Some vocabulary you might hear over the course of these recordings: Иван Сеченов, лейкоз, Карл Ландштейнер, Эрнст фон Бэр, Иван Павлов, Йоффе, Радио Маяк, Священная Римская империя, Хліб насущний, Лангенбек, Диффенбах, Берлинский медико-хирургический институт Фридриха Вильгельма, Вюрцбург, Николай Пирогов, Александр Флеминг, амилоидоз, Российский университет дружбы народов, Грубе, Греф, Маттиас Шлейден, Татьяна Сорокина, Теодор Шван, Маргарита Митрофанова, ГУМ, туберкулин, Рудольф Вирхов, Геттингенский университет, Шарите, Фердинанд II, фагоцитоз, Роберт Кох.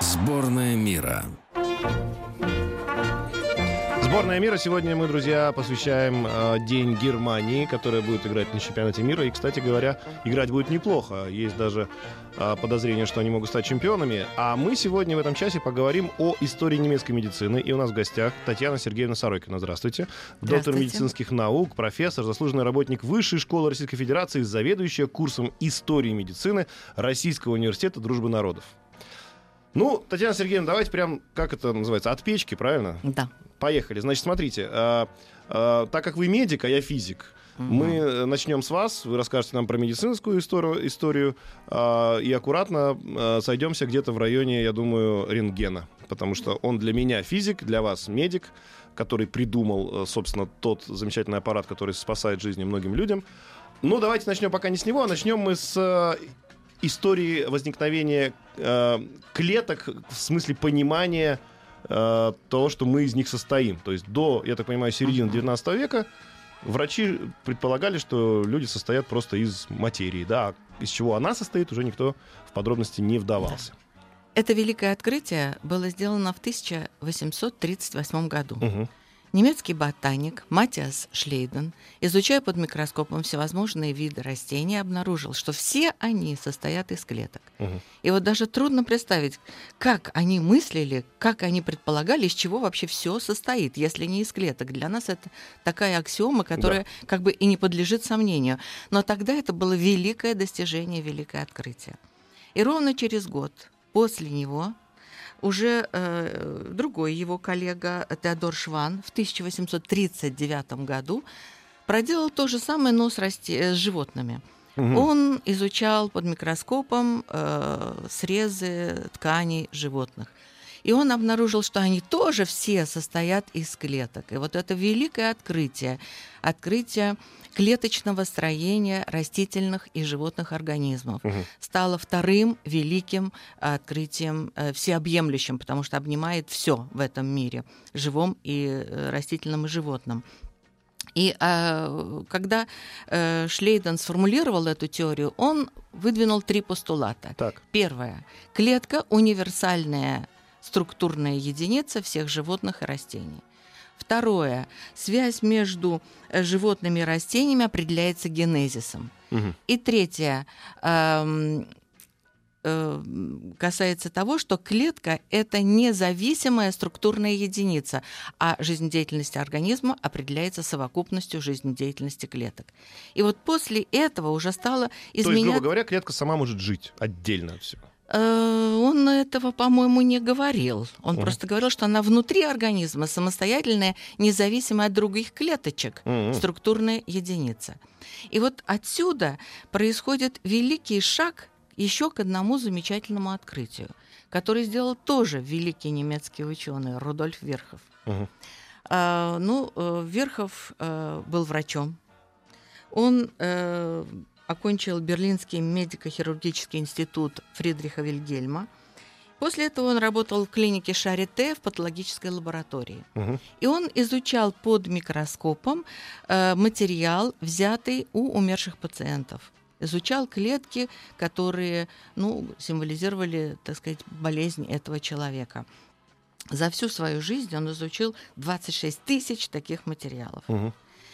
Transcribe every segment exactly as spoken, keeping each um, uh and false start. Сборная мира. Сборная мира. Сегодня мы, друзья, посвящаем э, День Германии, которая будет играть на чемпионате мира. И, кстати говоря, играть будет неплохо. Есть даже э, подозрение, что они могут стать чемпионами. А мы сегодня в этом часе поговорим о истории немецкой медицины. И у нас в гостях Татьяна Сергеевна Сорокина. Здравствуйте. Здравствуйте. Доктор медицинских наук, профессор, заслуженный работник Высшей школы Российской Федерации, заведующая курсом истории медицины Российского университета дружбы народов. Ну, Татьяна Сергеевна, давайте прям, как это называется, от печки, правильно? Да. Поехали. Значит, смотрите, э, э, так как вы медик, а я физик, mm-hmm. мы начнем с вас, вы расскажете нам про медицинскую историю, историю э, и аккуратно э, сойдемся где-то в районе, я думаю, рентгена, потому что он для меня физик, для вас медик, который придумал, собственно, тот замечательный аппарат, который спасает жизни многим людям. Ну, давайте начнем пока не с него, а начнем мы с... истории возникновения э, клеток, в смысле понимания э, того, что мы из них состоим. То есть до, я так понимаю, середины девятнадцатого века врачи предполагали, что люди состоят просто из материи. Да, из чего она состоит, уже никто в подробности не вдавался. Это великое открытие было сделано в тысяча восемьсот тридцать восьмом году. Угу. Немецкий ботаник Маттиас Шлейден, изучая под микроскопом всевозможные виды растений, обнаружил, что все они состоят из клеток. Угу. И вот даже трудно представить, как они мыслили, как они предполагали, из чего вообще все состоит, если не из клеток. Для нас это такая аксиома, которая да. как бы и не подлежит сомнению. Но тогда это было великое достижение, великое открытие. И ровно через год после него... Уже э, другой его коллега Теодор Шван в тысяча восемьсот тридцать девятом году проделал то же самое, но с, расти... с животными. Угу. Он изучал под микроскопом э, срезы тканей животных. И он обнаружил, что они тоже все состоят из клеток. И вот это великое открытие, открытие клеточного строения растительных и животных организмов, угу. стало вторым великим открытием, всеобъемлющим, потому что обнимает все в этом мире, живом и растительном и животном. И а, когда а, Шлейден сформулировал эту теорию, он выдвинул три постулата. Так. Первое. Клетка – универсальная структурная единица всех животных и растений. Второе. Связь между животными и растениями определяется генезисом. Угу. И третье. Э, э, касается того, что клетка – это независимая структурная единица, а жизнедеятельность организма определяется совокупностью жизнедеятельности клеток. И вот после этого уже стало изменять... То есть, грубо говоря, клетка сама может жить отдельно от всего. Он этого, по-моему, не говорил. Он mm. просто говорил, что она внутри организма самостоятельная, независимая от других клеточек, mm-hmm. структурная единица. И вот отсюда происходит великий шаг еще к одному замечательному открытию, который сделал тоже великий немецкий ученый Рудольф Вирхов. Mm-hmm. а, ну, Вирхов а, был врачом. Он... А, окончил Берлинский медико-хирургический институт Фридриха Вильгельма. После этого он работал в клинике Шарите в патологической лаборатории. Угу. И он изучал под микроскопом э, материал, взятый у умерших пациентов. Изучал клетки, которые, ну, символизировали, так сказать, болезнь этого человека. За всю свою жизнь он изучил двадцать шесть тысяч таких материалов. Угу.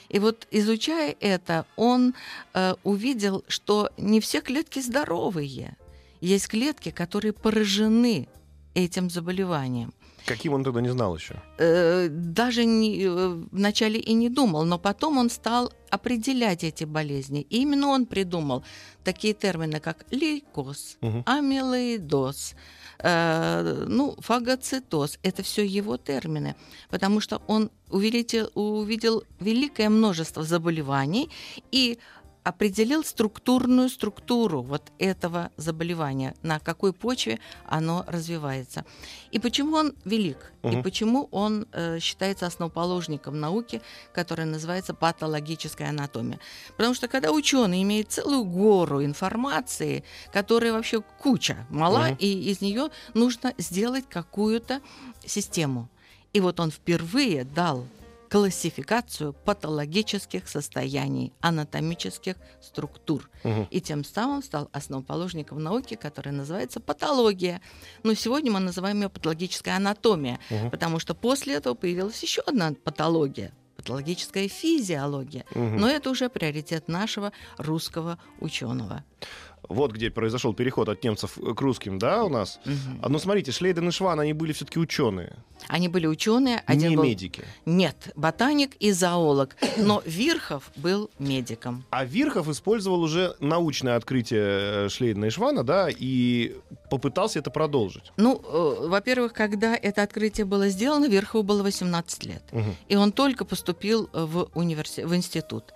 И вот, изучая это, он э, увидел, что не все клетки здоровые. Есть клетки, которые поражены этим заболеванием. Каким он тогда не знал еще? Э, даже не, э, вначале и не думал, но потом он стал определять эти болезни. И именно он придумал такие термины, как лейкоз, угу. амилоидоз, э, ну, фагоцитоз. Это все его термины, потому что он увидел, увидел великое множество заболеваний и определил структурную структуру вот этого заболевания, на какой почве оно развивается. И почему он велик, угу. и почему он э, считается основоположником науки, которая называется патологическая анатомия. Потому что когда ученый имеет целую гору информации, которая вообще куча, мала, угу. и из нее нужно сделать какую-то систему. И вот он впервые дал классификацию патологических состояний, анатомических структур. Угу. И тем самым стал основоположником науки, которая называется патология. Но сегодня мы называем ее патологическая анатомия, угу. потому что после этого появилась еще одна патология. Патологическая физиология. Угу. Но это уже приоритет нашего русского ученого. Вот где произошел переход от немцев к русским, да, у нас? Угу. Но смотрите, Шлейден и Шван, они были все-таки ученые. Они были ученые. Один не был... медики. Нет, ботаник и зоолог. Но Вирхов был медиком. А Вирхов использовал уже научное открытие Шлейдена и Швана, да, и попытался это продолжить. Ну, э, во-первых, когда это открытие было сделано, Вирхову было восемнадцать лет. Угу. И он только поступил в, универси... в институт.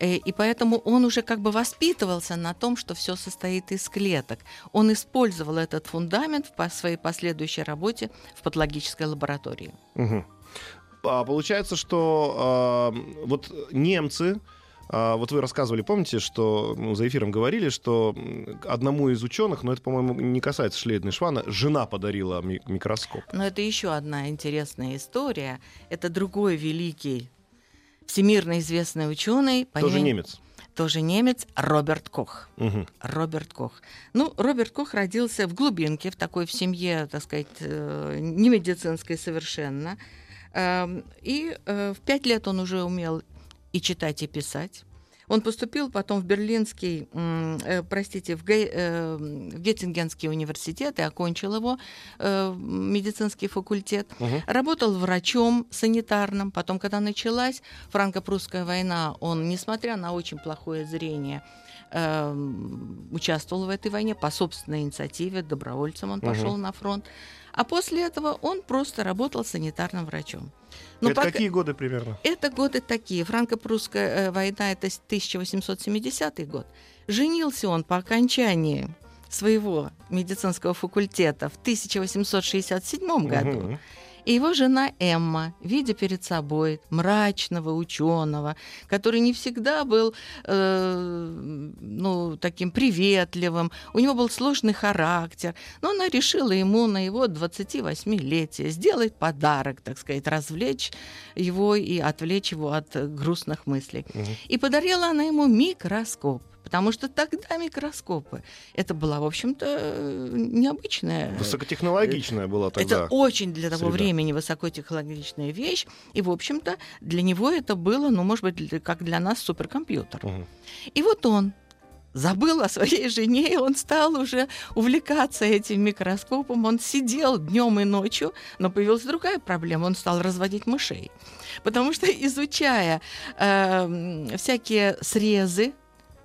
И поэтому он уже как бы воспитывался на том, что все состоит из клеток. Он использовал этот фундамент в своей последующей работе в патологической лаборатории. Угу. А получается, что э, вот немцы... Вот вы рассказывали, помните, что ну, за эфиром говорили, что одному из ученых, но это, по-моему, не касается Шлейдена и Швана, жена подарила ми- микроскоп. Но это еще одна интересная история. Это другой великий, всемирно известный ученый. Тоже имени... немец. Тоже немец, Роберт Кох. Угу. Роберт Кох. Ну, Роберт Кох родился в глубинке, в такой в семье, так сказать, не медицинской совершенно. И в пять лет он уже умел и читать, и писать. Он поступил потом в Берлинский, э, простите, в, Ге, э, в Геттингенский университет и окончил его э, медицинский факультет. Угу. Работал врачом санитарным. Потом, когда началась франко-прусская война, он, несмотря на очень плохое зрение, э, участвовал в этой войне по собственной инициативе, добровольцем он пошел угу. на фронт. А после этого он просто работал санитарным врачом. Но это пока... какие годы примерно? Это годы такие. Франко-прусская война — это тысяча восемьсот семидесятый год. Женился он по окончании своего медицинского факультета в тысяча восемьсот шестьдесят седьмом году. Угу. И его жена Эмма, видя перед собой мрачного ученого, который не всегда был э, ну, таким приветливым, у него был сложный характер, но она решила ему на его двадцативосьмилетие сделать подарок, так сказать, развлечь его и отвлечь его от грустных мыслей. Угу. И подарила она ему микроскоп. Потому что тогда микроскопы. Это была, в общем-то, необычная... Высокотехнологичная была тогда. Это очень для того среда. времени высокотехнологичная вещь. И, в общем-то, для него это было, ну, может быть, как для нас суперкомпьютер. Угу. И вот он забыл о своей жене, и он стал уже увлекаться этим микроскопом. Он сидел днем и ночью, но появилась другая проблема. Он стал разводить мышей. Потому что, изучая э, всякие срезы,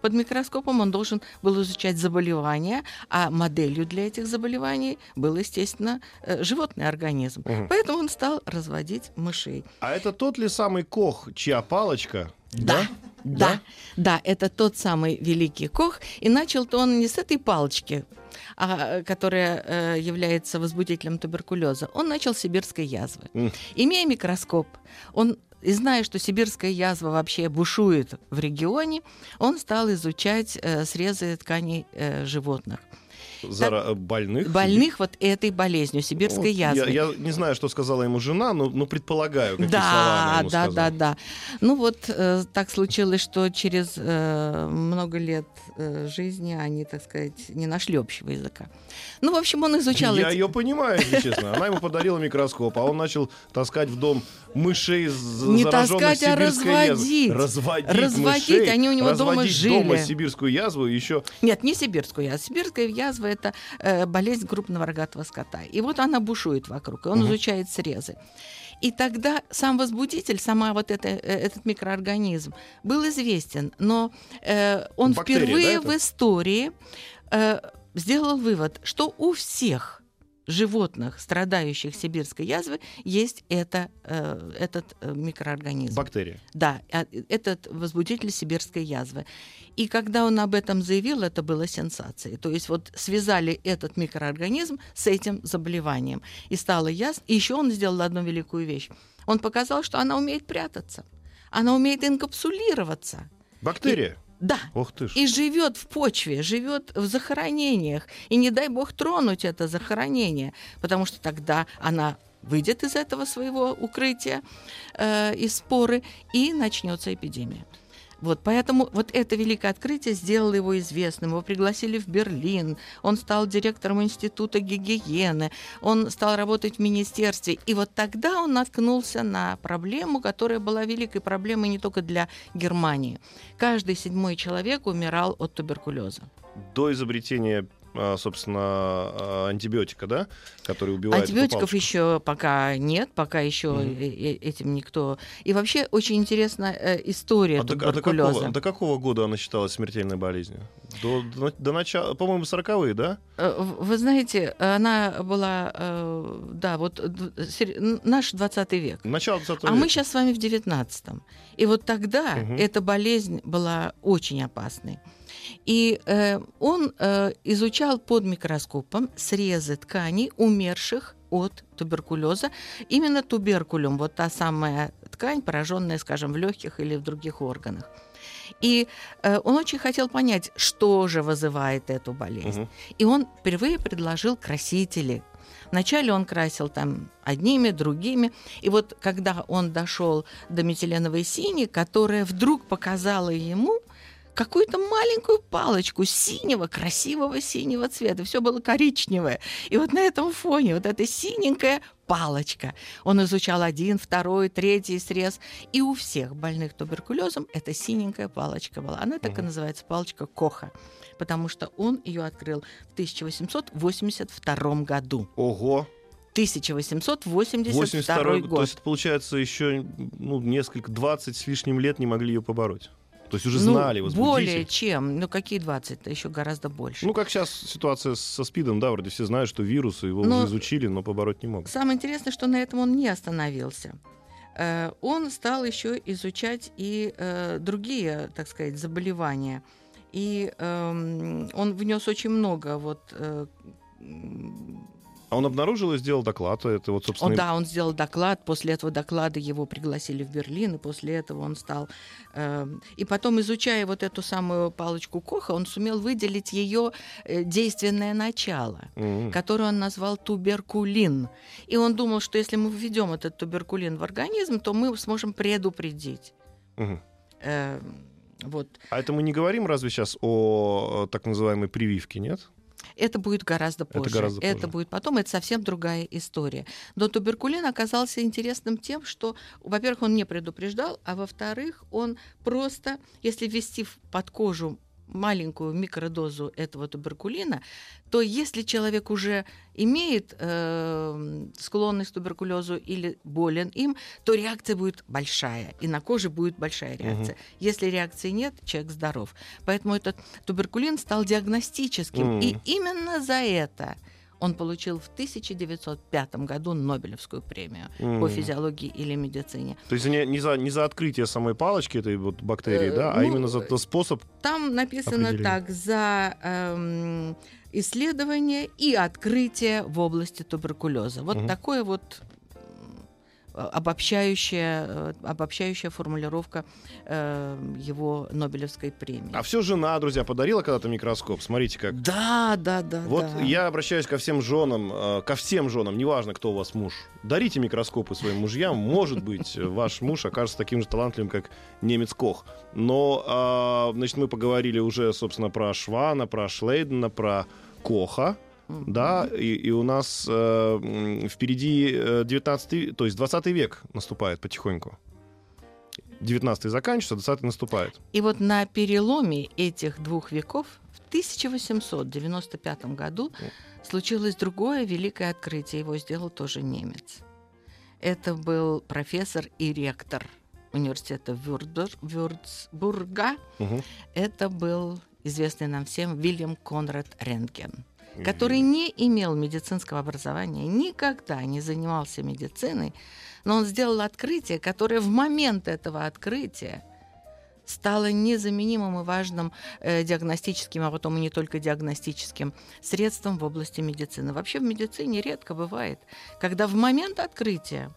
под микроскопом он должен был изучать заболевания, а моделью для этих заболеваний был, естественно, животный организм. Угу. Поэтому он стал разводить мышей. А это тот ли самый Кох, чья палочка? Да. Да, да, да, да, это тот самый великий Кох. И начал-то он не с этой палочки, а, которая э, является возбудителем туберкулеза. Он начал с сибирской язвы. Mm. Имея микроскоп, он... И зная, что сибирская язва вообще бушует в регионе, он стал изучать э, срезы тканей э, животных. Зара... Больных? Больных вот этой болезнью, сибирской вот, язвой. Я, я не знаю, что сказала ему жена, но, но предполагаю, какие да, слова она ему да, сказала. Да, да, да. Ну вот э, так случилось, что через э, много лет э, жизни они, так сказать, не нашли общего языка. Ну, в общем, он изучал... Я эти... ее понимаю, честно. Она ему подарила микроскоп, а он начал таскать в дом мышей, не зараженных таскать, сибирской а язвой. Разводить. Разводить мышей, они у него дома жили. Разводить дома сибирскую язву еще... Нет, не сибирскую язву. Сибирская язва — это э, болезнь крупного рогатого скота. И вот она бушует вокруг, и он угу. изучает срезы. И тогда сам возбудитель, сама вот это, этот микроорганизм был известен, но э, он Бактерии, впервые да, в истории э, сделал вывод, что у всех животных, страдающих сибирской язвой, есть это, э, этот микроорганизм. Бактерия. Да, этот возбудитель сибирской язвы. И когда он об этом заявил, это было сенсацией. То есть вот связали этот микроорганизм с этим заболеванием. И стало ясно. И еще он сделал одну великую вещь. Он показал, что она умеет прятаться. Она умеет инкапсулироваться. Бактерия? И, да. Ох ты ж. И живет в почве, живет в захоронениях. И не дай бог тронуть это захоронение, потому что тогда она выйдет из этого своего укрытия, э, из споры, и начнется эпидемия. Вот, поэтому вот это великое открытие сделало его известным. Его пригласили в Берлин. Он стал директором института гигиены. Он стал работать в министерстве. И вот тогда он наткнулся на проблему, которая была великой проблемой не только для Германии. Каждый седьмой человек умирал от туберкулеза. До изобретения, собственно, антибиотика, да, который убивает. Антибиотиков еще пока нет, пока еще mm-hmm. этим никто. И вообще очень интересная история а туберкулеза. До, а до, какого, до какого года она считалась смертельной болезнью? До, до, до начала, по-моему, сороковые, да? Вы знаете, она была, да, вот наш двадцатый век. Начало двадцатого века. А мы сейчас с вами в девятнадцатом. И вот тогда mm-hmm. эта болезнь была очень опасной. И э, он э, изучал под микроскопом срезы тканей умерших от туберкулеза. Именно туберкулем, вот та самая ткань, пораженная, скажем, в легких или в других органах. И э, он очень хотел понять, что же вызывает эту болезнь. Угу. И он впервые предложил красители. Вначале он красил там одними, другими. И вот когда он дошел до метиленовой сини, которая вдруг показала ему какую-то маленькую палочку синего, красивого синего цвета. Все было коричневое. И вот на этом фоне вот эта синенькая палочка. Он изучал один, второй, третий срез. И у всех больных туберкулезом эта синенькая палочка была. Она так и называется, палочка Коха. Потому что он ее открыл в тысяча восемьсот восемьдесят втором году. Ого! тысяча восемьсот восемьдесят второй год. То есть, получается, еще ну, несколько, двадцать с лишним лет не могли ее побороть. То есть уже знали, ну, возбудитель. Более чем. Ну, какие двадцать-то? Еще гораздо больше. Ну, как сейчас ситуация со СПИДом, да, вроде все знают, что вирус, его но... уже изучили, но побороть не могут. Самое интересное, что на этом он не остановился. Он стал еще изучать и другие, так сказать, заболевания. И он внес очень много вот... А он обнаружил и сделал доклад. Это вот, собственно... О, да, он сделал доклад. После этого доклада его пригласили в Берлин, и после этого он стал... Э, и потом, изучая вот эту самую палочку Коха, он сумел выделить ее действенное начало, mm-hmm. которое он назвал туберкулин. И он думал, что если мы введем этот туберкулин в организм, то мы сможем предупредить. Mm-hmm. э, вот. А это мы не говорим разве сейчас о так называемой прививке, нет? Это будет гораздо позже. Это, гораздо позже. Это будет потом. Это совсем другая история. Но туберкулин оказался интересным тем, что, во-первых, он не предупреждал, а во-вторых, он просто, если ввести под кожу маленькую микродозу этого туберкулина, то если человек уже имеет э, склонность к туберкулезу или болен им, то реакция будет большая, и на коже будет большая реакция. Угу. Если реакции нет, человек здоров. Поэтому этот туберкулин стал диагностическим, угу. и именно за это он получил в тысяча девятьсот пятом году Нобелевскую премию mm. по физиологии или медицине. То есть не, не, за, не за открытие самой палочки этой вот бактерии, э, да, ну, а именно за способ. Там написано так: за эм, исследование и открытие в области туберкулеза. Вот mm-hmm. такое вот обобщающая, обобщающая формулировка э, его Нобелевской премии. А все жена, друзья, подарила когда-то микроскоп. Смотрите как. Да, да, да. Вот да. Я обращаюсь ко всем женам, э, ко всем женам, неважно, кто у вас муж. Дарите микроскопы своим мужьям. Может быть, ваш муж окажется таким же талантливым, как немец Кох. Но, э, значит, мы поговорили уже, собственно, про Швана, про Шлейдена, про Коха. Да, и, и у нас э, впереди девятнадцатый, то есть двадцатый век наступает потихоньку. девятнадцатый заканчивается, двадцатый наступает. И вот на переломе этих двух веков в тысяча восемьсот девяносто пятом году случилось другое великое открытие. Его сделал тоже немец. Это был профессор и ректор университета Вюрцбурга. Вюрцбурга. Угу. Это был известный нам всем Вильгельм Конрад Рентген. который не имел медицинского образования, никогда не занимался медициной, но он сделал открытие, которое в момент этого открытия стало незаменимым и важным э, диагностическим, а потом и не только диагностическим средством в области медицины. Вообще в медицине редко бывает, когда в момент открытия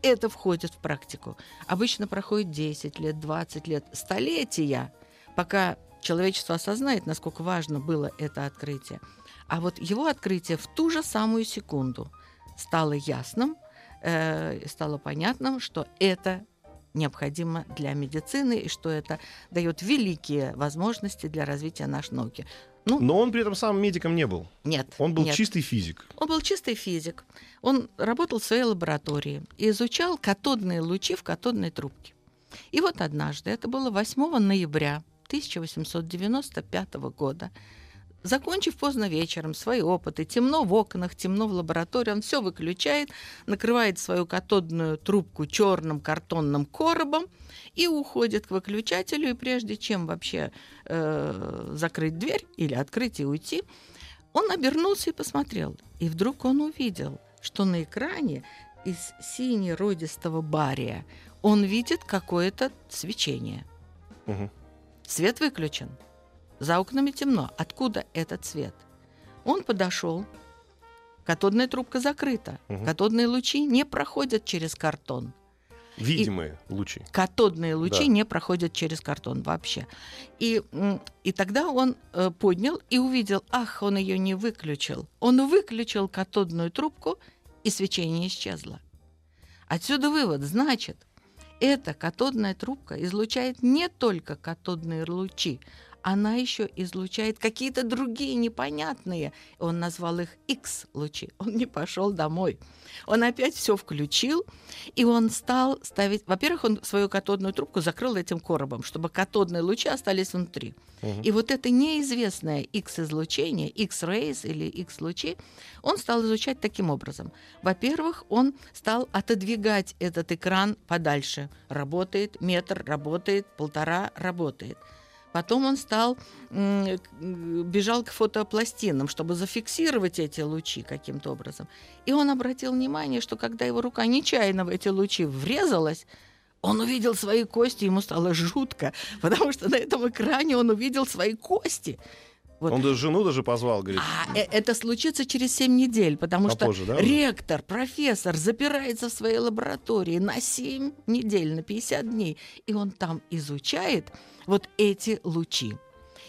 это входит в практику. Обычно проходит десять лет, двадцать лет, столетия, пока человечество осознает, насколько важно было это открытие. А вот его открытие в ту же самую секунду стало ясным, э, стало понятным, что это необходимо для медицины и что это дает великие возможности для развития нашей науки. Ну, но он при этом сам медиком не был. Нет. Он был нет. чистый физик. Он был чистый физик. Он работал в своей лаборатории и изучал катодные лучи в катодной трубке. И вот однажды, это было восьмого ноября тысяча восемьсот девяносто пятого года, закончив поздно вечером свои опыты, темно в окнах, темно в лаборатории, он все выключает, накрывает свою катодную трубку черным картонным коробом и уходит к выключателю. И прежде чем вообще э, закрыть дверь или открыть и уйти, он обернулся и посмотрел. И вдруг он увидел, что на экране из сине-родистого бария он видит какое-то свечение. Угу. Свет выключен. За окнами темно. Откуда этот свет? Он подошел. Катодная трубка закрыта. Угу. Катодные лучи не проходят через картон. Видимые и лучи. Катодные лучи да. не проходят через картон вообще. И, и тогда он поднял и увидел, ах, он ее не выключил. Он выключил катодную трубку, и свечение исчезло. Отсюда вывод. Значит, эта катодная трубка излучает не только катодные лучи, она еще излучает какие-то другие непонятные. Он назвал их X-лучи. Он не пошел домой. Он опять все включил, и он стал ставить... Во-первых, он свою катодную трубку закрыл этим коробом, чтобы катодные лучи остались внутри. Угу. И вот это неизвестное X-излучение, X-rays или X-лучи, он стал изучать таким образом. Во-первых, он стал отодвигать этот экран подальше. Работает метр, работает полтора, работает. Потом он стал, бежал к фотопластинам, чтобы зафиксировать эти лучи каким-то образом. И он обратил внимание, что когда его рука нечаянно в эти лучи врезалась, он увидел свои кости, ему стало жутко, потому что на этом экране он увидел свои кости. Вот. Он даже жену даже позвал, говорит. А это случится через семь недель, потому Попозже, что да, ректор, профессор запирается в своей лаборатории на семь недель, на пятьдесят дней, и он там изучает вот эти лучи.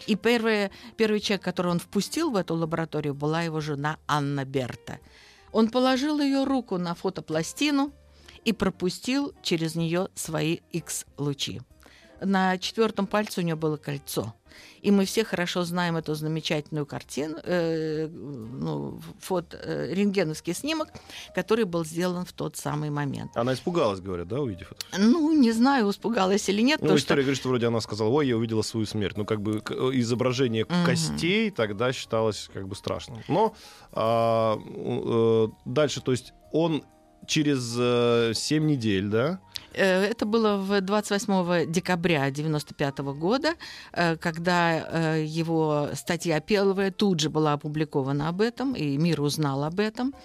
И первое, первый человек, которого он впустил в эту лабораторию, была его жена Анна Берта. Он положил ее руку на фотопластину и пропустил через нее свои X-лучи. На четвертом пальце у нее было кольцо. И мы все хорошо знаем эту замечательную картину, э, ну, фото, э, рентгеновский снимок, который был сделан в тот самый момент. Она испугалась, говорят, да, увидев это? Ну, не знаю, испугалась или нет. Ну, то, история что... говорит, что вроде она сказала, ой, я увидела свою смерть. Ну, как бы изображение угу. костей тогда считалось как бы страшным. Но а, а, дальше, то есть он через а, семь недель, да? Это было двадцать восьмого декабря девяносто пятого года, когда его статья первая тут же была опубликована об этом, и мир узнал об этом.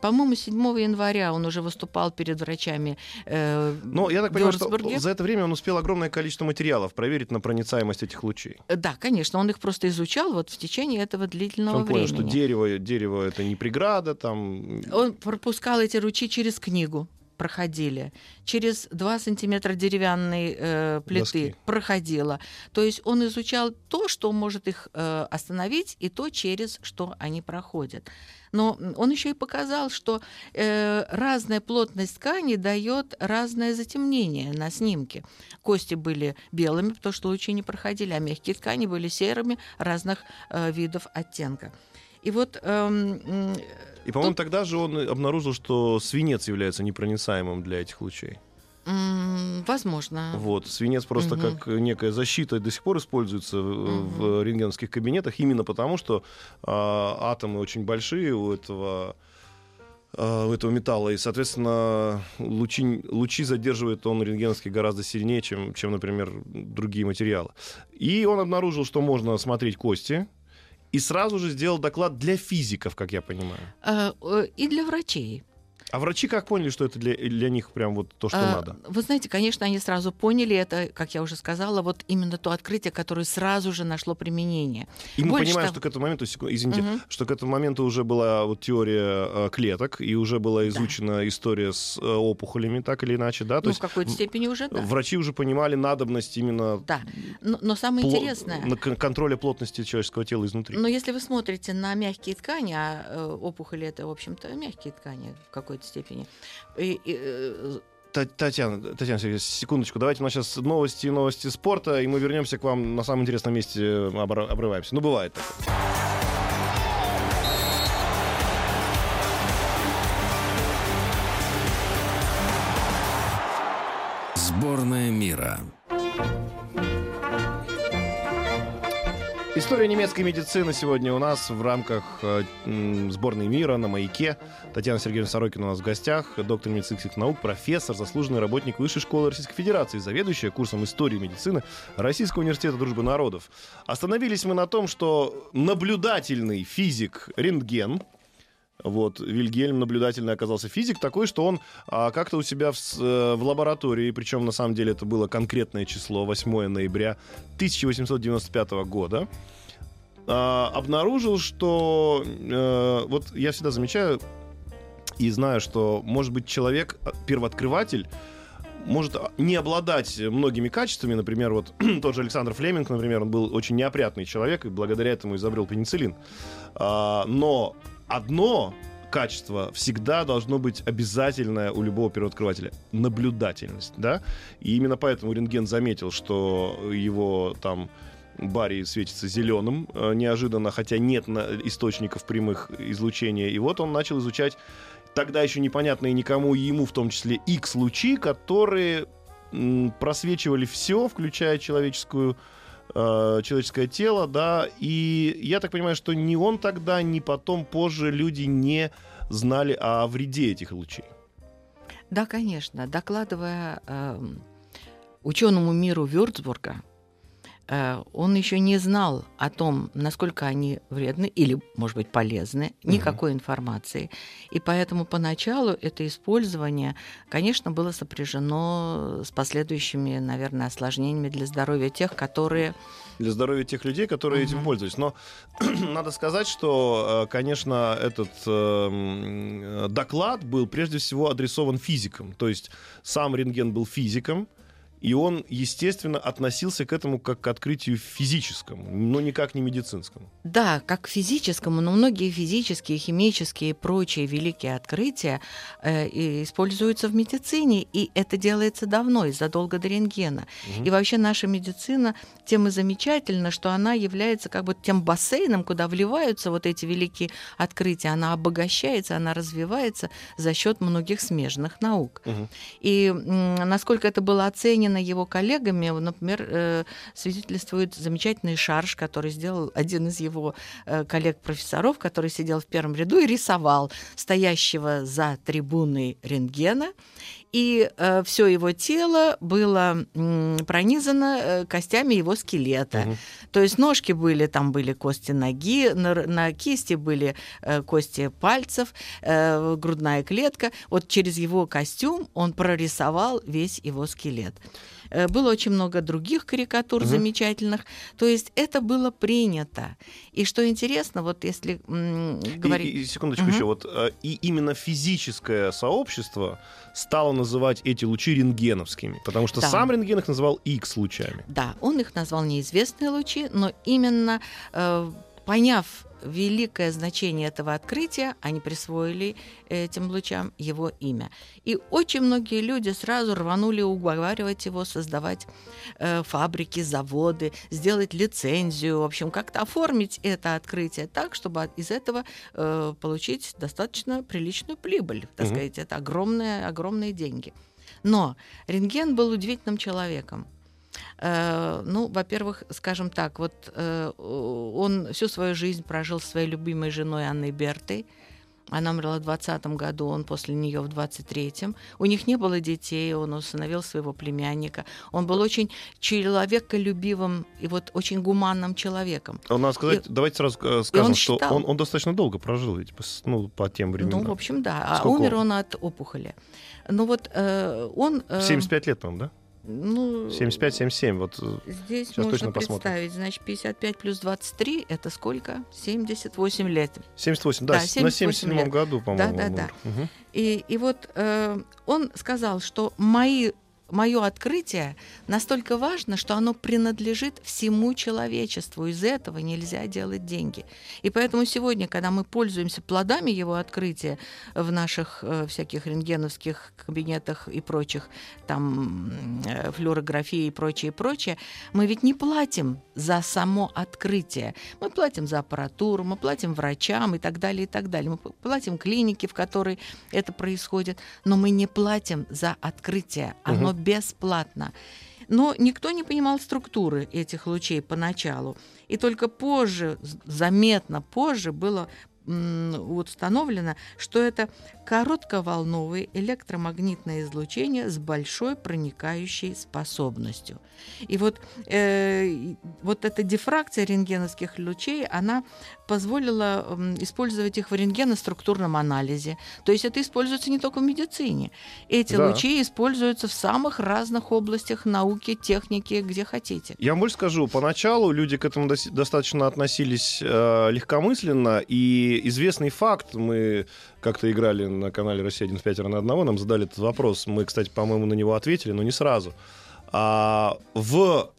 По-моему, седьмого января он уже выступал перед врачами э, Но я так понимаю, что за это время он успел огромное количество материалов проверить на проницаемость этих лучей. Да, конечно, он их просто изучал вот в течение этого длительного он времени. Он понял, что дерево, дерево — это не преграда. Там... Он пропускал эти лучи через книгу. Проходили. Через два сантиметра деревянной э, плиты доски проходило. То есть он изучал то, что может их э, остановить, и то, через что они проходят. Но он еще и показал, что э, разная плотность ткани дает разное затемнение на снимке. Кости были белыми, потому что лучи не проходили, а мягкие ткани были серыми разных э, видов оттенка. И вот... Э, э, И, по-моему, Тут... тогда же он обнаружил, что свинец является непроницаемым для этих лучей. Mm, возможно. Вот, свинец просто mm-hmm. как некая защита до сих пор используется mm-hmm. в рентгеновских кабинетах, именно потому, что э, атомы очень большие у этого, э, у этого металла, и, соответственно, лучи, лучи задерживает он рентгеновские гораздо сильнее, чем, чем, например, другие материалы. И он обнаружил, что можно смотреть кости, и сразу же сделал доклад для физиков, как я понимаю. И для врачей. А врачи как поняли, что это для, для них прям вот то, что а, надо? Вы знаете, конечно, они сразу поняли это, как я уже сказала, вот именно то открытие, которое сразу же нашло применение. И мы Больше понимаем, того... что к этому моменту, извините, угу. что к этому моменту уже была вот теория клеток, и уже была изучена да. история с опухолями, так или иначе, да? То ну, есть в какой-то степени уже, да. Врачи уже понимали надобность именно... Да, но, но самое пло... интересное... контроля плотности человеческого тела изнутри. Но если вы смотрите на мягкие ткани, а опухоли — это, в общем-то, мягкие ткани в какой-то степени. И, и... Татьяна, Татьяна, секундочку, давайте у нас сейчас новости и новости спорта, и мы вернемся к вам на самом интересном месте, обрываемся. Ну, бывает такое. Сборная мира. История немецкой медицины сегодня у нас в рамках сборной мира на «Маяке». Татьяна Сергеевна Сорокина у нас в гостях, доктор медицинских наук, профессор, заслуженный работник Высшей школы Российской Федерации, заведующая курсом истории медицины Российского университета дружбы народов. Остановились мы на том, что наблюдательный физик Рентген, вот, Вильгельм наблюдательный оказался физик такой, что он а, как-то у себя в, в лаборатории, причем на самом деле это было конкретное число, восьмое ноября тысяча восемьсот девяносто пятого года, а, обнаружил, что... А, вот я всегда замечаю и знаю, что, может быть, человек, первооткрыватель, может не обладать многими качествами. Например, вот тот же Александр Флеминг, например, он был очень неопрятный человек и благодаря этому изобрел пенициллин. А, но... Одно качество всегда должно быть обязательное у любого первооткрывателя — наблюдательность, да? И именно поэтому Рентген заметил, что его там барий светится зеленым неожиданно, хотя нет источников прямых излучения. И вот он начал изучать тогда еще непонятные никому и ему, в том числе, икс-лучи, которые просвечивали все, включая человеческую... человеческое тело, да, и я так понимаю, что ни он тогда, ни потом, позже люди не знали о вреде этих лучей. Да, конечно. Докладывая э, ученому миру Вюрцбурга, э, он еще не знал о том, насколько они вредны или, может быть, полезны, никакой угу. информации. И поэтому поначалу это использование, конечно, было сопряжено с последующими, наверное, осложнениями для здоровья тех, которые... Для здоровья тех людей, которые угу. этим пользуются. Но надо сказать, что, конечно, этот э, доклад был прежде всего адресован физикам. То есть сам Рентген был физиком, и он, естественно, относился к этому как к открытию физическому, но никак не медицинскому. Да, как к физическому, но многие физические, химические и прочие великие открытия э, используются в медицине, и это делается давно, и задолго до Рентгена. Угу. И вообще наша медицина тем и замечательна, что она является как бы тем бассейном, куда вливаются вот эти великие открытия. Она обогащается, она развивается за счет многих смежных наук. Угу. И м- насколько это было оценено его коллегами, например, свидетельствует замечательный шарж, который сделал один из его коллег-профессоров, который сидел в первом ряду и рисовал стоящего за трибуной Рентгена. И э, все его тело было м, пронизано э, костями его скелета. Uh-huh. То есть ножки были, там были кости ноги, на, на кисти были э, кости пальцев, э, грудная клетка. Вот через его костюм он прорисовал весь его скелет. Э, было очень много других карикатур uh-huh. замечательных. То есть это было принято. И что интересно, вот если м, говорить... И, и, секундочку uh-huh. еще. Вот, э, и именно физическое сообщество стало на называть эти лучи рентгеновскими, потому что да. сам Рентген их называл икс-лучами. Да, он их назвал неизвестные лучи, но именно э, поняв великое значение этого открытия, они присвоили этим лучам его имя. И очень многие люди сразу рванули уговаривать его создавать э, фабрики, заводы, сделать лицензию, в общем, как-то оформить это открытие так, чтобы из этого э, получить достаточно приличную прибыль, так угу. сказать, это огромные, огромные деньги. Но Рентген был удивительным человеком. Ну, во-первых, скажем так, вот он всю свою жизнь прожил с своей любимой женой Анной Бертой. Она умерла в двадцатом году, он после нее в двадцать третьем. У них не было детей, он усыновил своего племянника. Он был очень человеколюбивым и вот очень гуманным человеком. А надо сказать, и, давайте сразу скажем, он что считал, он, он достаточно долго прожил, ведь, ну, по тем временам. Ну, в общем, да. Сколько? А умер он от опухоли. Ну вот э, он... Э, семьдесят пять лет он, да? Ну, семьдесят пять семьдесят семь, вот здесь сейчас можно точно представить, посмотрим. Значит, пятьдесят пять плюс двадцать три, это сколько? семьдесят восемь лет. семьдесят восемь, да, да семьдесят восемь на семьдесят седьмом лет. Году, по-моему. Да, да, да. Угу. И, и вот э, он сказал, что мои, мое открытие настолько важно, что оно принадлежит всему человечеству. Из этого нельзя делать деньги. И поэтому сегодня, когда мы пользуемся плодами его открытия в наших э, всяких рентгеновских кабинетах и прочих, там, э, флюорографии и прочее, прочее, мы ведь не платим за само открытие. Мы платим за аппаратуру, мы платим врачам и так далее, и так далее. Мы платим клинике, в которой это происходит, но мы не платим за открытие. Оно бесплатно. Но никто не понимал структуры этих лучей поначалу. И только позже, заметно позже, было установлено, что это коротковолновые электромагнитные излучения с большой проникающей способностью. И вот, э, вот эта дифракция рентгеновских лучей, она позволила э, использовать их в рентгеноструктурном анализе. То есть это используется не только в медицине. Эти да. лучи используются в самых разных областях науки, техники, где хотите. Я вам больше скажу, поначалу люди к этому до- достаточно относились э, легкомысленно, и известный факт, мы как-то играли на канале «Россия-один в пятеро на одного», нам задали этот вопрос, мы, кстати, по-моему, на него ответили, но не сразу. А в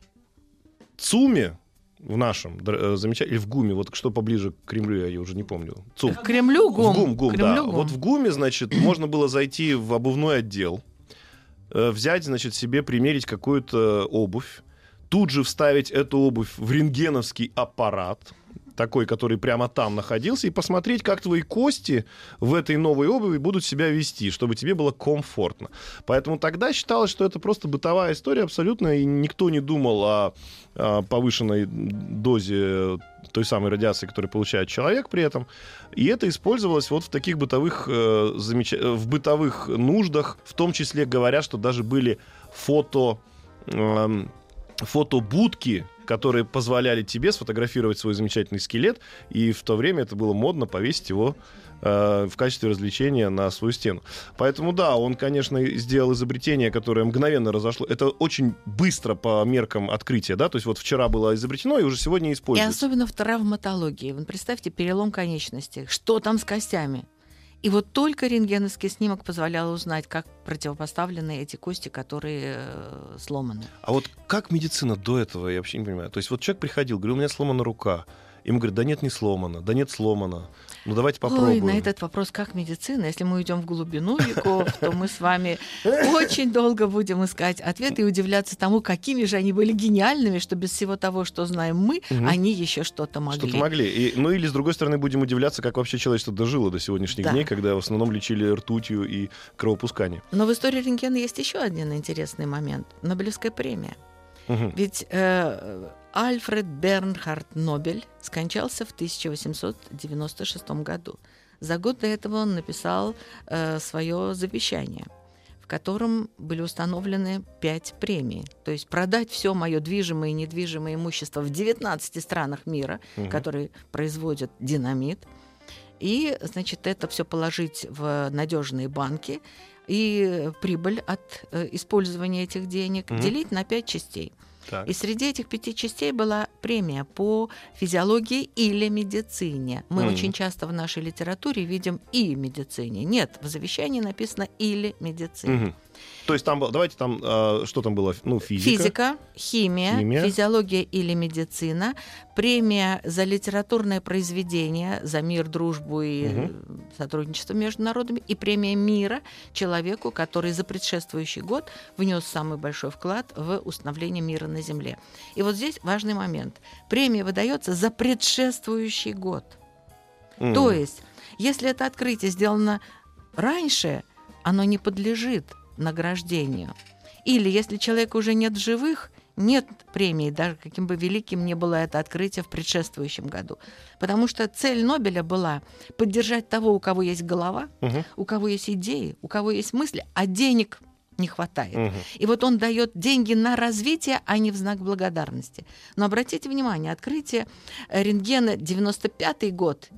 ЦУМе, в нашем, замечательном, или в ГУМе, вот что поближе к Кремлю, я уже не помню. ЦУМ. К Кремлю ГУМ? В ГУМ, ГУМ, Кремлю, да. ГУМ. Вот в ГУМе, значит, можно было зайти в обувной отдел, взять, значит, себе примерить какую-то обувь, тут же вставить эту обувь в рентгеновский аппарат, такой, который прямо там находился, и посмотреть, как твои кости в этой новой обуви будут себя вести, чтобы тебе было комфортно. Поэтому тогда считалось, что это просто бытовая история абсолютно, и никто не думал о, о повышенной дозе той самой радиации, которую получает человек при этом. И это использовалось вот в таких бытовых, э, замеч... в бытовых нуждах, в том числе говоря, что даже были фото... Э, фотобудки, которые позволяли тебе сфотографировать свой замечательный скелет, и в то время это было модно повесить его э, в качестве развлечения на свою стену. Поэтому да, он, конечно, сделал изобретение, которое мгновенно разошло. Это очень быстро по меркам открытия, да, то есть вот вчера было изобретено, и уже сегодня используется. И особенно в травматологии. Вы представьте, перелом конечности. Что там с костями? И вот только рентгеновский снимок позволял узнать, как противопоставлены эти кости, которые э, сломаны. А вот как медицина до этого, я вообще не понимаю. То есть вот человек приходил, говорил, у меня сломана рука. И ему говорят, да нет, не сломано, да нет, сломано. Ну давайте попробуем. Ой, на этот вопрос, как медицина, если мы идем в глубину веков, то мы с вами очень долго будем искать ответы и удивляться тому, какими же они были гениальными, что без всего того, что знаем мы, угу. они еще что-то могли. Что-то могли. И, ну или, с другой стороны, будем удивляться, как вообще человечество дожило до сегодняшних да. дней, когда в основном лечили ртутью и кровопусканием. Но в истории рентгена есть еще один интересный момент. Нобелевская премия. Угу. Ведь... Э- Альфред Бернхард Нобель скончался в тысяча восемьсот девяносто шестом году. За год до этого он написал э, свое завещание, в котором были установлены пять премий. То есть продать все мое движимое и недвижимое имущество в девятнадцати странах мира, угу. которые производят динамит, и, значит, это все положить в надежные банки, и прибыль от э, использования этих денег угу. делить на пять частей. Так. И среди этих пяти частей была премия по физиологии или медицине. Мы mm-hmm. очень часто в нашей литературе видим «и медицине». Нет, в завещании написано «или медицине». Mm-hmm. То есть там, давайте там, э, что там было? Ну, физика. Физика, химия, химия, физиология или медицина, премия за литературное произведение, за мир, дружбу и угу. сотрудничество между народами, и премия мира человеку, который за предшествующий год внес самый большой вклад в установление мира на Земле. И вот здесь важный момент. Премия выдается за предшествующий год. Mm. То есть, если это открытие сделано раньше, оно не подлежит награждению. Или если человека уже нет в живых, нет премии, даже каким бы великим ни было это открытие в предшествующем году. Потому что цель Нобеля была поддержать того, у кого есть голова, угу. у кого есть идеи, у кого есть мысли, а денег не хватает. Угу. И вот он дает деньги на развитие, а не в знак благодарности. Но обратите внимание, открытие рентгена девяносто пятый год,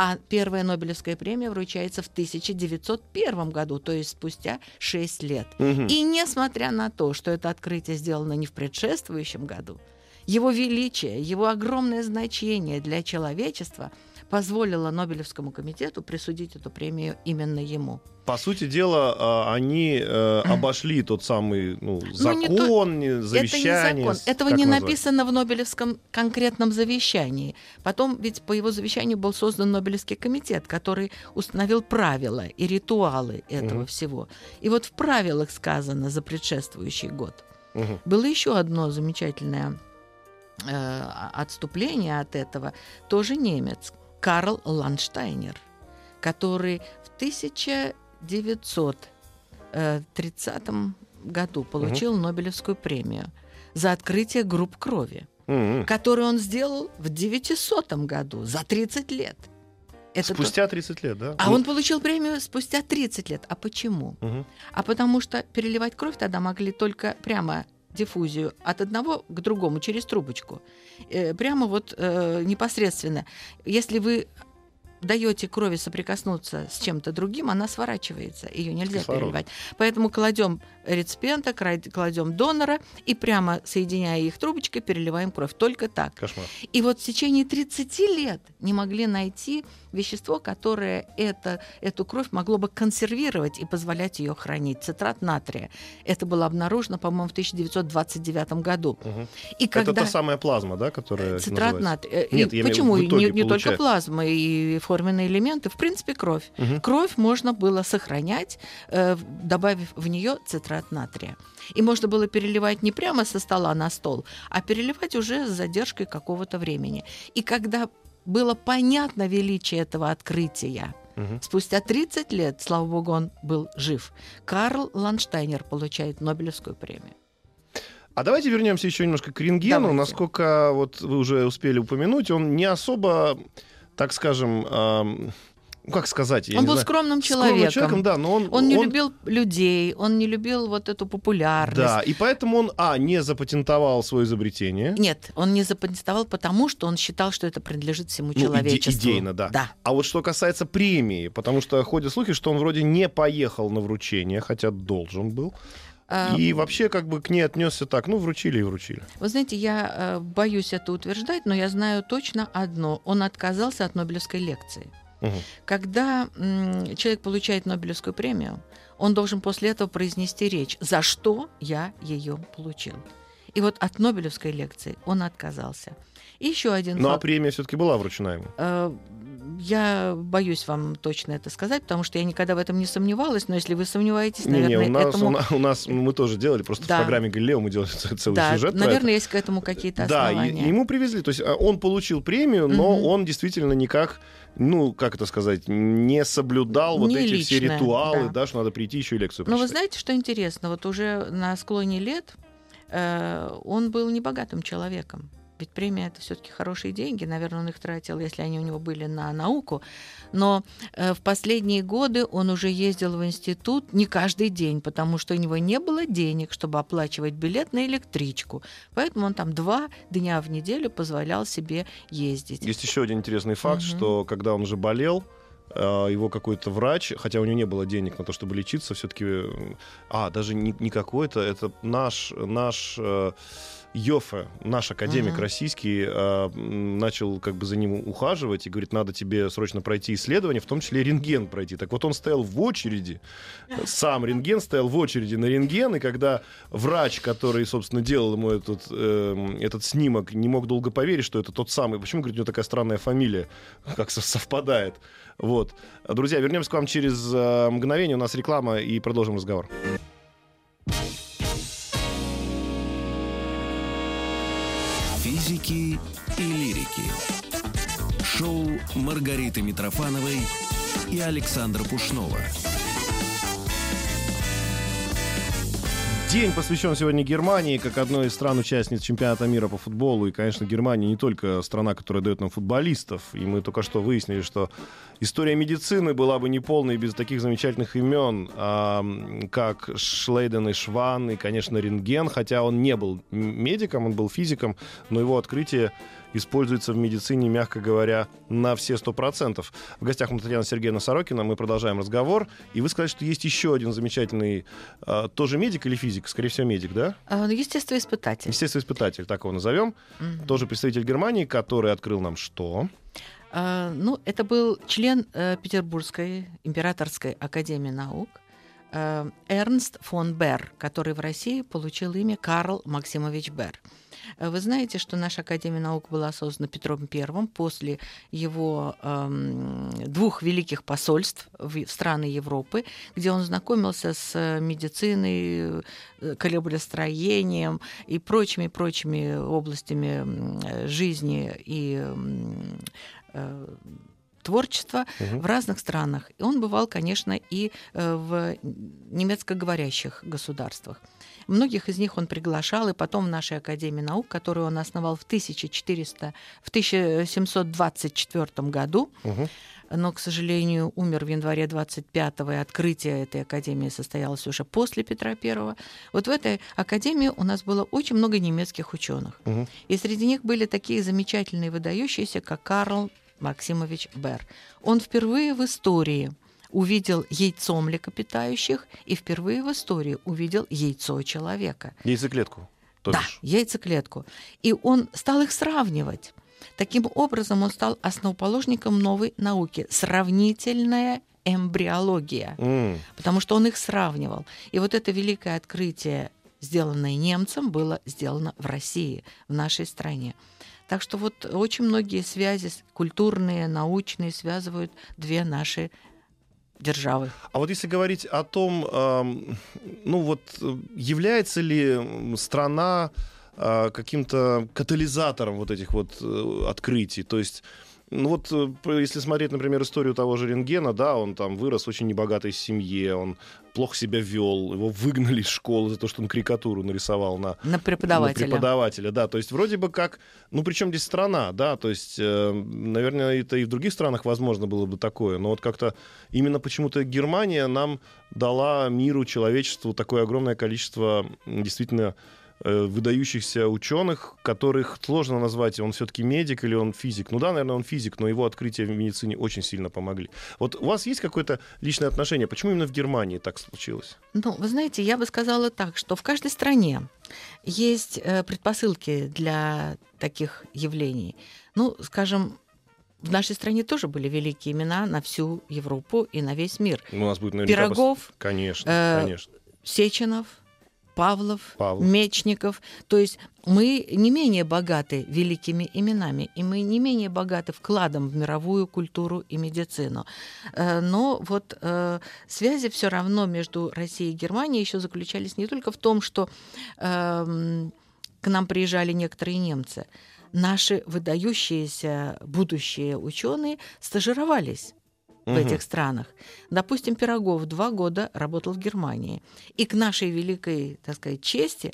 а первая Нобелевская премия вручается в тысяча девятьсот первом году, то есть спустя шесть лет. Угу. И несмотря на то, что это открытие сделано не в предшествующем году, его величие, его огромное значение для человечества позволило Нобелевскому комитету присудить эту премию именно ему. По сути дела, они обошли тот самый ну, закон, ну, то... завещание. Это не закон. Этого не назвать? Написано в Нобелевском конкретном завещании. Потом ведь по его завещанию был создан Нобелевский комитет, который установил правила и ритуалы этого угу. всего. И вот в правилах сказано за предшествующий год. Угу. Было еще одно замечательное э, отступление от этого. Тоже немец. Карл Ландштейнер, который в тысяча девятьсот тридцатом году получил угу. Нобелевскую премию за открытие групп крови, угу. которую он сделал в девятисотом году, за тридцать лет. Это спустя тридцать лет, да? А он получил премию спустя тридцать лет. А почему? Угу. А потому что переливать кровь тогда могли только прямо... диффузию от одного к другому через трубочку. Э, прямо вот э, непосредственно. Если вы даете крови соприкоснуться с чем-то другим, она сворачивается. Ее нельзя кислород. Переливать. Поэтому кладем реципиента, кладем донора и прямо соединяя их трубочкой, переливаем кровь. Только так. Кошмар. И вот в течение тридцати лет не могли найти вещество, которое это, эту кровь могло бы консервировать и позволять ее хранить. Цитрат натрия. Это было обнаружено, по-моему, в тысяча девятьсот двадцать девятом году. Угу. И когда... Это та самая плазма, да, которая цитрат называется? Натрия. Нет, я почему? В итоге не, не только плазма и форменные элементы. В принципе, кровь. Угу. Кровь можно было сохранять, э, добавив в нее цитрат натрия. И можно было переливать не прямо со стола на стол, а переливать уже с задержкой какого-то времени. И когда было понятно величие этого открытия. Угу. Спустя тридцать лет, слава богу, он был жив. Карл Ландштейнер получает Нобелевскую премию. А давайте вернемся еще немножко к рентгену. Давайте. Насколько вот вы уже успели упомянуть, он не особо, так скажем... Эм... Ну, как сказать? Я он был знаю. скромным человеком. Скромным человеком, да, но он, он не он... любил людей, он не любил вот эту популярность. Да, и поэтому он, а, не запатентовал свое изобретение. Нет, он не запатентовал, потому что он считал, что это принадлежит всему ну, человечеству. Иде- идейно, да. да. А вот что касается премии, потому что ходят слухи, что он вроде не поехал на вручение, хотя должен был. И вообще как бы к ней отнесся так, ну, вручили и вручили. Вы знаете, я боюсь это утверждать, но я знаю точно одно. Он отказался от Нобелевской лекции. Угу. Когда м, человек получает Нобелевскую премию, он должен после этого произнести речь, за что я ее получил. И вот от Нобелевской лекции он отказался. И еще один. Ну, факт... а премия все-таки была вручена ему? Э, я боюсь вам точно это сказать, потому что я никогда в этом не сомневалась, но если вы сомневаетесь, наверное, не, не, у нас, этому... у, на, у нас мы тоже делали, просто да. в программе «Галилео» мы делали целый да, сюжет. Наверное, есть к этому какие-то основания. Да, ему привезли, то есть он получил премию, но угу. он действительно никак... Ну, как это сказать, не соблюдал не вот эти личное, все ритуалы, да. да, что надо прийти еще и лекцию прочитать. Но вы знаете, что интересно? Вот уже на склоне лет э, он был небогатым человеком. Ведь премия — это все-таки хорошие деньги. Наверное, он их тратил, если они у него были, на науку. Но э, в последние годы он уже ездил в институт не каждый день, потому что у него не было денег, чтобы оплачивать билет на электричку. Поэтому он там два дня в неделю позволял себе ездить. Есть еще один интересный факт, угу. что когда он уже болел, его какой-то врач, хотя у него не было денег на то, чтобы лечиться, все-таки... А, даже не, не какой-то, это наш... наш Йоффе, наш академик uh-huh. российский, э, начал как бы за ним ухаживать и говорит, надо тебе срочно пройти исследование, в том числе рентген пройти. Так вот он стоял в очереди, сам рентген стоял в очереди на рентген, и когда врач, который, собственно, делал ему этот, э, этот снимок, не мог долго поверить, что это тот самый. Почему, говорит, у него такая странная фамилия, как совпадает. Вот. Друзья, вернемся к вам через э, мгновение, у нас реклама, и продолжим разговор. Физики и лирики. Шоу Маргариты Митрофановой и Александра Пушнова. День посвящен сегодня Германии, как одной из стран-участниц чемпионата мира по футболу. И, конечно, Германия не только страна, которая дает нам футболистов. И мы только что выяснили, что история медицины была бы неполной без таких замечательных имен, как Шлейден и Шван, и, конечно, Рентген. Хотя он не был медиком, он был физиком, но его открытие используется в медицине, мягко говоря, на все сто процентов. В гостях мы Татьяна Сергеевна Сорокина, мы продолжаем разговор. И вы сказали, что есть еще один замечательный, э, тоже медик или физик? Скорее всего, медик, да? Естествоиспытатель. Естествоиспытатель, так его назовем. Mm-hmm. Тоже представитель Германии, который открыл нам что? А, ну, это был член э, Петербургской императорской академии наук э, Эрнст фон Бэр, который в России получил имя Карл Максимович Бэр. Вы знаете, что наша Академия наук была создана Петром Первым после его э, двух великих посольств в страны Европы, где он знакомился с медициной, кораблестроением и прочими-прочими областями жизни и э, творчества угу. в разных странах. И он бывал, конечно, и в немецкоговорящих государствах. Многих из них он приглашал, и потом в нашей Академии наук, которую он основал в, тысяча четырёхсотом, в тысяча семьсот двадцать четвёртом году, угу. но, к сожалению, умер в январе двадцать пятого, и открытие этой Академии состоялось уже после Петра Первого. Вот в этой Академии у нас было очень много немецких ученых. Угу. И среди них были такие замечательные выдающиеся, как Карл Максимович Бэр. Он впервые в истории увидел яйцо млекопитающих и впервые в истории увидел яйцо человека. Яйцеклетку. То да, бишь. яйцеклетку. И он стал их сравнивать. Таким образом, он стал основоположником новой науки — сравнительная эмбриология. Mm. Потому что он их сравнивал. И вот это великое открытие, сделанное немцем, было сделано в России, в нашей стране. Так что вот очень многие связи, культурные, научные, связывают две наши державы. А вот если говорить о том, ну вот является ли страна каким-то катализатором вот этих вот открытий, то есть... Ну вот, если смотреть, например, историю того же Рентгена, да, он там вырос в очень небогатой семье, он плохо себя вел, его выгнали из школы за то, что он карикатуру нарисовал на, на, преподавателя. на преподавателя, да, то есть вроде бы как, ну причем здесь страна, да, то есть, э, наверное, это и в других странах возможно было бы такое, но вот как-то именно почему-то Германия нам дала миру, человечеству такое огромное количество действительно выдающихся ученых, которых сложно назвать, он все-таки медик или он физик. Ну да, наверное, он физик, но его открытия в медицине очень сильно помогли. Вот у вас есть какое-то личное отношение? Почему именно в Германии так случилось? Ну, вы знаете, я бы сказала так, что в каждой стране есть предпосылки для таких явлений. Ну, скажем, в нашей стране тоже были великие имена на всю Европу и на весь мир. У нас будет наверняка... Пирогов, конечно, э- конечно. Сеченов, Павлов, Павлов, Мечников. То есть мы не менее богаты великими именами, и мы не менее богаты вкладом в мировую культуру и медицину. Но вот связи все равно между Россией и Германией еще заключались не только в том, что к нам приезжали некоторые немцы. Наши выдающиеся будущие ученые стажировались в угу. этих странах. Допустим, Пирогов два года работал в Германии. И к нашей великой, так сказать, чести,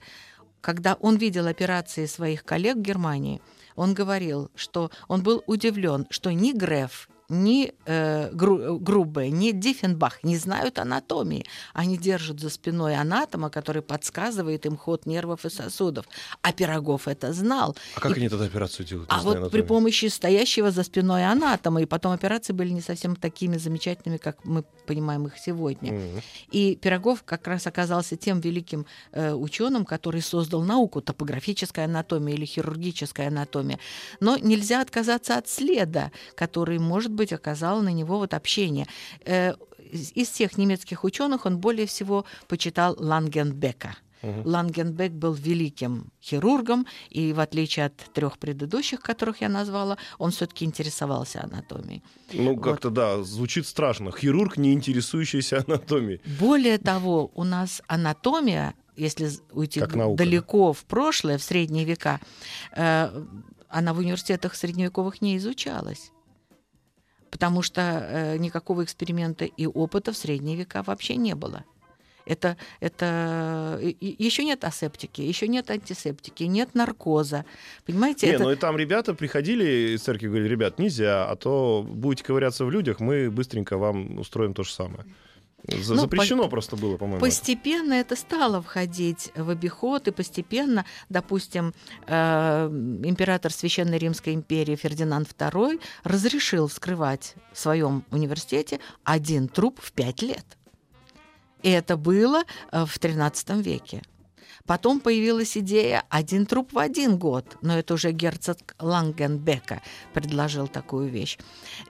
когда он видел операции своих коллег в Германии, он говорил, что он был удивлен, что ни Греф, ни э, гру, Грубе, ни Диффенбах не знают анатомии. Они держат за спиной анатома, который подсказывает им ход нервов и сосудов. А Пирогов это знал. А как и... они тогда операцию делают? А вот анатомии? При помощи стоящего за спиной анатома. И потом операции были не совсем такими замечательными, как мы понимаем их сегодня. Mm-hmm. И Пирогов как раз оказался тем великим э, ученым, который создал науку топографическая анатомия или хирургическая анатомия. Но нельзя отказаться от следа, который может быть, оказало на него вот общение. Из всех немецких ученых он более всего почитал Лангенбека. Угу. Лангенбек был великим хирургом, и в отличие от трех предыдущих, которых я назвала, он все-таки интересовался анатомией. Ну, как-то вот. Да, звучит страшно. Хирург, не интересующийся анатомией. Более того, у нас анатомия, если уйти наука, далеко да. в прошлое, в средние века, она в университетах средневековых не изучалась. Потому что э, никакого эксперимента и опыта в средние века вообще не было. Это, это... еще нет асептики, еще нет антисептики, нет наркоза. Понимаете? Не, это... ну и там ребята приходили из церкви и говорили: ребят, нельзя, а то будете ковыряться в людях, мы быстренько вам устроим то же самое. За, ну, запрещено по- просто было, по-моему. Постепенно это стало входить в обиход, и постепенно, допустим, э- император Священной Римской империи Фердинанд второй разрешил вскрывать в своем университете один труп в пять лет. И это было в тринадцатом веке. Потом появилась идея «один труп в один год», но это уже герцог Лангенбека предложил такую вещь.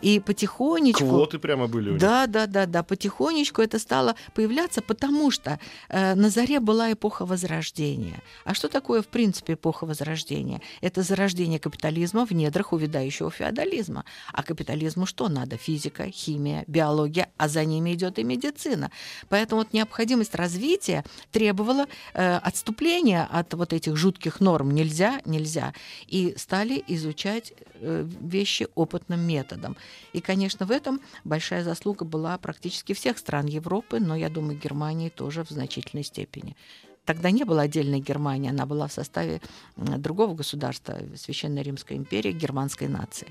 И потихонечку... Квоты прямо были у них. Да, да, да, да, потихонечку это стало появляться, потому что э, на заре была эпоха Возрождения. А что такое, в принципе, эпоха Возрождения? Это зарождение капитализма в недрах увядающего феодализма. А капитализму что надо? Физика, химия, биология, а за ними идет и медицина. Поэтому вот необходимость развития требовала э, отстранения, отступление от вот этих жутких норм нельзя, нельзя. И стали изучать вещи опытным методом. И, конечно, в этом большая заслуга была практически всех стран Европы, но, я думаю, Германии тоже в значительной степени. Тогда не была отдельной Германии, она была в составе другого государства, Священной Римской империи, германской нации.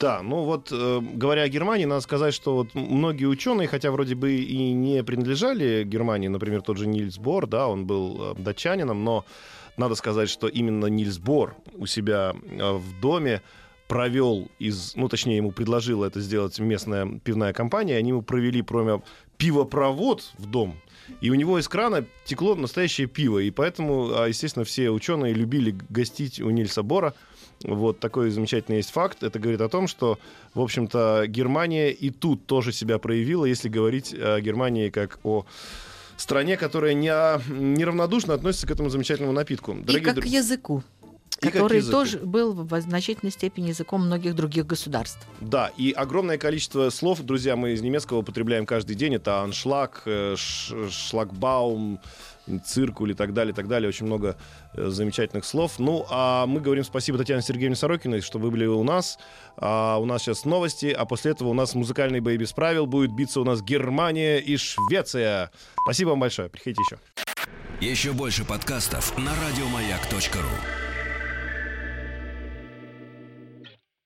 Да, ну вот, говоря о Германии, надо сказать, что вот многие ученые, хотя вроде бы и не принадлежали Германии, например, тот же Нильс Бор, да, он был датчанином, но надо сказать, что именно Нильс Бор у себя в доме провел из, ну, точнее, ему предложила это сделать местная пивная компания, они ему провели, кроме пивопровод в дом, и у него из крана текло настоящее пиво, и поэтому, естественно, все ученые любили гостить у Нильса Бора. Вот такой замечательный есть факт. Это говорит о том, что, в общем-то, Германия и тут тоже себя проявила, если говорить о Германии как о стране, которая не, неравнодушно относится к этому замечательному напитку. Дорогие и как дру... к языку. Который тоже был в значительной степени языком многих других государств. Да, и огромное количество слов, друзья, мы из немецкого употребляем каждый день. Это аншлаг, шлагбаум, циркуль и так далее, и так далее. Очень много замечательных слов. Ну, а мы говорим спасибо Татьяне Сергеевне Сорокиной, что вы были у нас. А у нас сейчас новости, а после этого у нас музыкальный бой без правил. Будет биться у нас Германия и Швеция. Спасибо вам большое. Приходите еще. Еще больше подкастов на радиомаяк точка ру.